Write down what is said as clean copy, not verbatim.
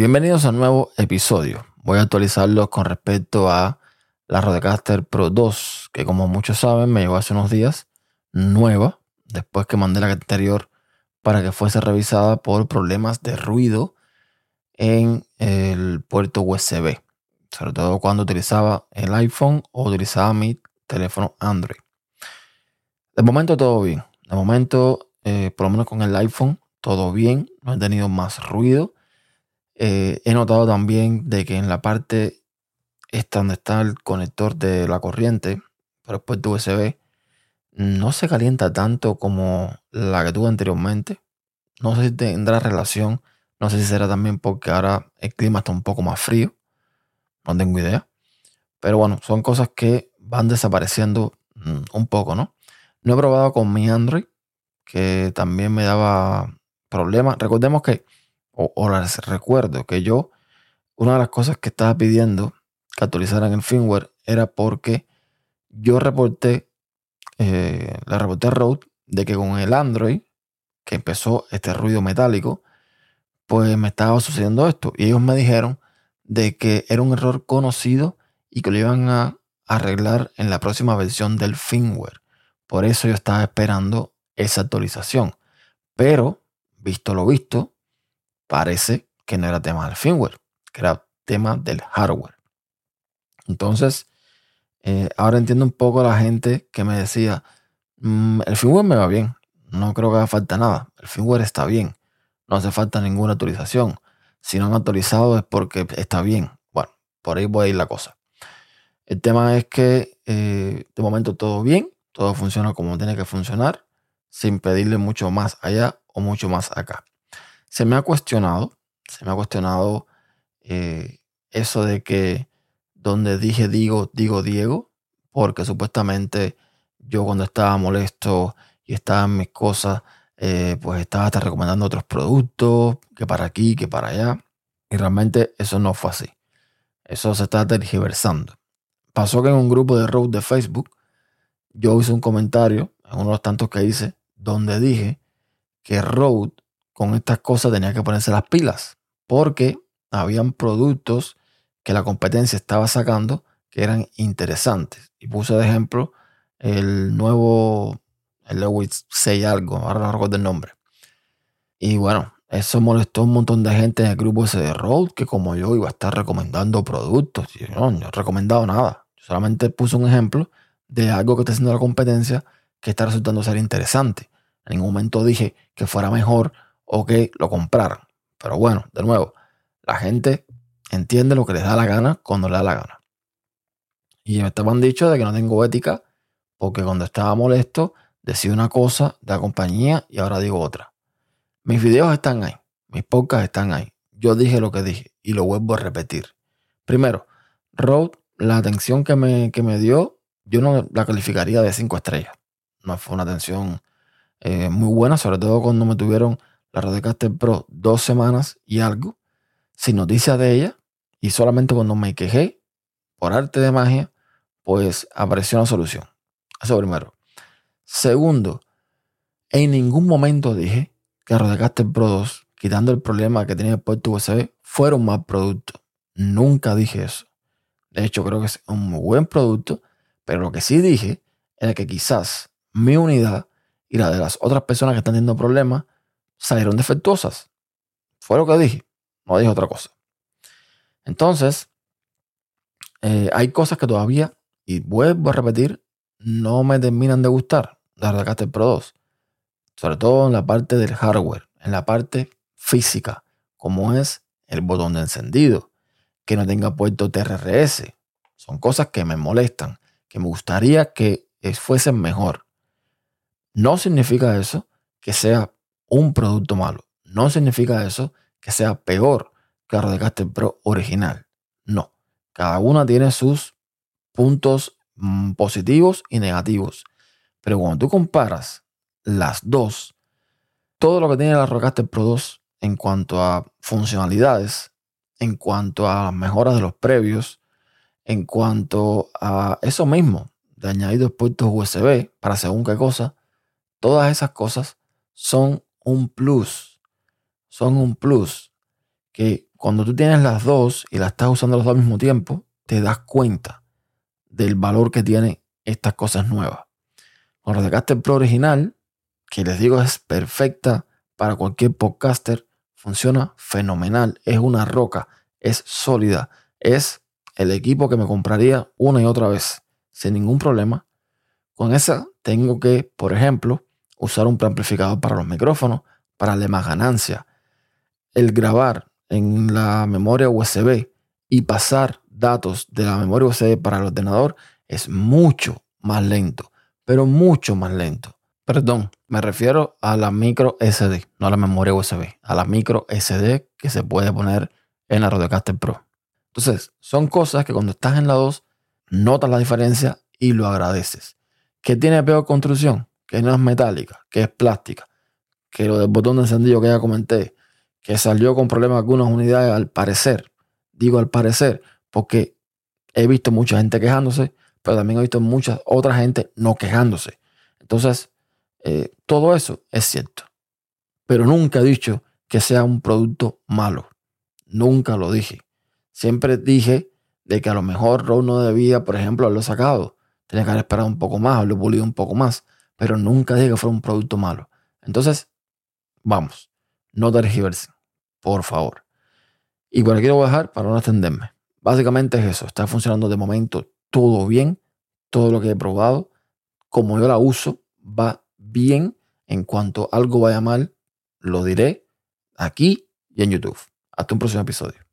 Bienvenidos a un nuevo episodio. Voy a actualizarlos con respecto a la Rodecaster Pro 2, que como muchos saben me llegó hace unos días, nueva, después que mandé la anterior para que fuese revisada por problemas de ruido en el puerto USB, sobre todo cuando utilizaba el iPhone o utilizaba mi teléfono Android. De momento todo bien, de momento por lo menos con el iPhone todo bien, no he tenido más ruido. He notado también de que en la parte esta donde está el conector de la corriente para el puerto USB no se calienta tanto como la que tuve anteriormente. No sé si tendrá relación, no sé si será también porque ahora el clima está un poco más frío, no tengo idea. Pero bueno, son cosas que van desapareciendo un poco, ¿no? No he probado con mi Android, que también me daba problemas. Recordemos que les recuerdo que yo, una de las cosas que estaba pidiendo que actualizaran el firmware era porque yo reporté a RØDE de que con el Android, que empezó este ruido metálico, pues me estaba sucediendo esto. Y ellos me dijeron de que era un error conocido y que lo iban a arreglar en la próxima versión del firmware. Por eso yo estaba esperando esa actualización. Pero, visto lo visto, parece que no era tema del firmware, que era tema del hardware. Entonces, ahora entiendo un poco a la gente que me decía, el firmware me va bien, no creo que haga falta nada, el firmware está bien, no hace falta ninguna actualización. Si no han actualizado es porque está bien. Bueno, por ahí voy a ir la cosa. El tema es que de momento todo bien, todo funciona como tiene que funcionar, sin pedirle mucho más allá o mucho más acá. Se me ha cuestionado eso de que donde dije digo Diego, porque supuestamente yo cuando estaba molesto y estaba en mis cosas, pues estaba hasta recomendando otros productos, que para aquí, que para allá, y realmente eso no fue así. Eso se está tergiversando. Pasó que en un grupo de RØDE de Facebook, yo hice un comentario, en uno de los tantos que hice, donde dije que RØDE con estas cosas tenía que ponerse las pilas porque habían productos que la competencia estaba sacando que eran interesantes. Y puse de ejemplo el Lewis 6 algo, ahora no recuerdo el nombre. Y bueno, eso molestó a un montón de gente en el grupo ese de RØDE que como yo iba a estar recomendando productos. Y yo no he recomendado nada. Yo solamente puse un ejemplo de algo que está haciendo la competencia que está resultando ser interesante. En ningún momento dije que fuera mejor o que lo compraran. Pero bueno, de nuevo, la gente entiende lo que les da la gana cuando les da la gana. Y me estaban dicho de que no tengo ética porque cuando estaba molesto decía una cosa de la compañía y ahora digo otra. Mis videos están ahí, mis podcasts están ahí. Yo dije lo que dije y lo vuelvo a repetir. Primero, RØDE, la atención que me dio, yo no la calificaría de 5 estrellas. No fue una atención muy buena, sobre todo cuando me tuvieron la Rodecaster Pro 2 semanas y algo, sin noticias de ella, y solamente cuando me quejé, por arte de magia, pues apareció una solución. Eso primero. Segundo, en ningún momento dije que Rodecaster Pro 2, quitando el problema que tenía el puerto USB, fuera un mal producto. Nunca dije eso. De hecho, creo que es un muy buen producto, pero lo que sí dije era que quizás mi unidad y la de las otras personas que están teniendo problemas salieron defectuosas. Fue lo que dije. No dije otra cosa. Entonces, hay cosas que todavía, y vuelvo a repetir, no me terminan de gustar de la Rodecaster Pro 2. Sobre todo en la parte del hardware, en la parte física, como es el botón de encendido, que no tenga puerto TRRS. Son cosas que me molestan, que me gustaría que fuesen mejor. No significa eso que sea un producto malo. No significa eso que sea peor que la Rodecaster Pro original. No. Cada una tiene sus puntos positivos y negativos. Pero cuando tú comparas las dos, todo lo que tiene la Rodecaster Pro 2 en cuanto a funcionalidades, en cuanto a las mejoras de los previos, en cuanto a eso mismo, de añadidos puertos USB para según qué cosa, todas esas cosas son un plus que Cuando tú tienes las dos y las estás usando las dos al mismo tiempo, te das cuenta del valor que tienen estas cosas nuevas. Con Rodecaster Pro original, que les digo es perfecta para cualquier podcaster, funciona fenomenal. Es una roca, es sólida, es el equipo que me compraría una y otra vez, sin ningún problema. Con esa tengo que, por ejemplo, usar un preamplificador para los micrófonos, para darle más ganancia. El grabar en la memoria USB y pasar datos de la memoria USB para el ordenador es mucho más lento, pero mucho más lento. Perdón, me refiero a la micro SD, no a la memoria USB, a la micro SD que se puede poner en la Rodecaster Pro. Entonces, son cosas que cuando estás en la 2, notas la diferencia y lo agradeces. ¿Qué tiene peor construcción? Que no es metálica, que es plástica, que lo del botón de encendido que ya comenté, que salió con problemas algunas unidades al parecer. Digo al parecer porque he visto mucha gente quejándose, pero también he visto mucha otra gente no quejándose. Entonces, todo eso es cierto. Pero nunca he dicho que sea un producto malo. Nunca lo dije. Siempre dije de que a lo mejor Rode no debía, por ejemplo, haberlo sacado. Tenía que haber esperado un poco más, haberlo pulido un poco más. Pero nunca dije que fuera un producto malo. Entonces, vamos. No tergiversen, por favor. Y por aquí lo voy a dejar para no extenderme. Básicamente es eso. Está funcionando de momento todo bien. Todo lo que he probado, como yo la uso, va bien. En cuanto algo vaya mal, lo diré aquí y en YouTube. Hasta un próximo episodio.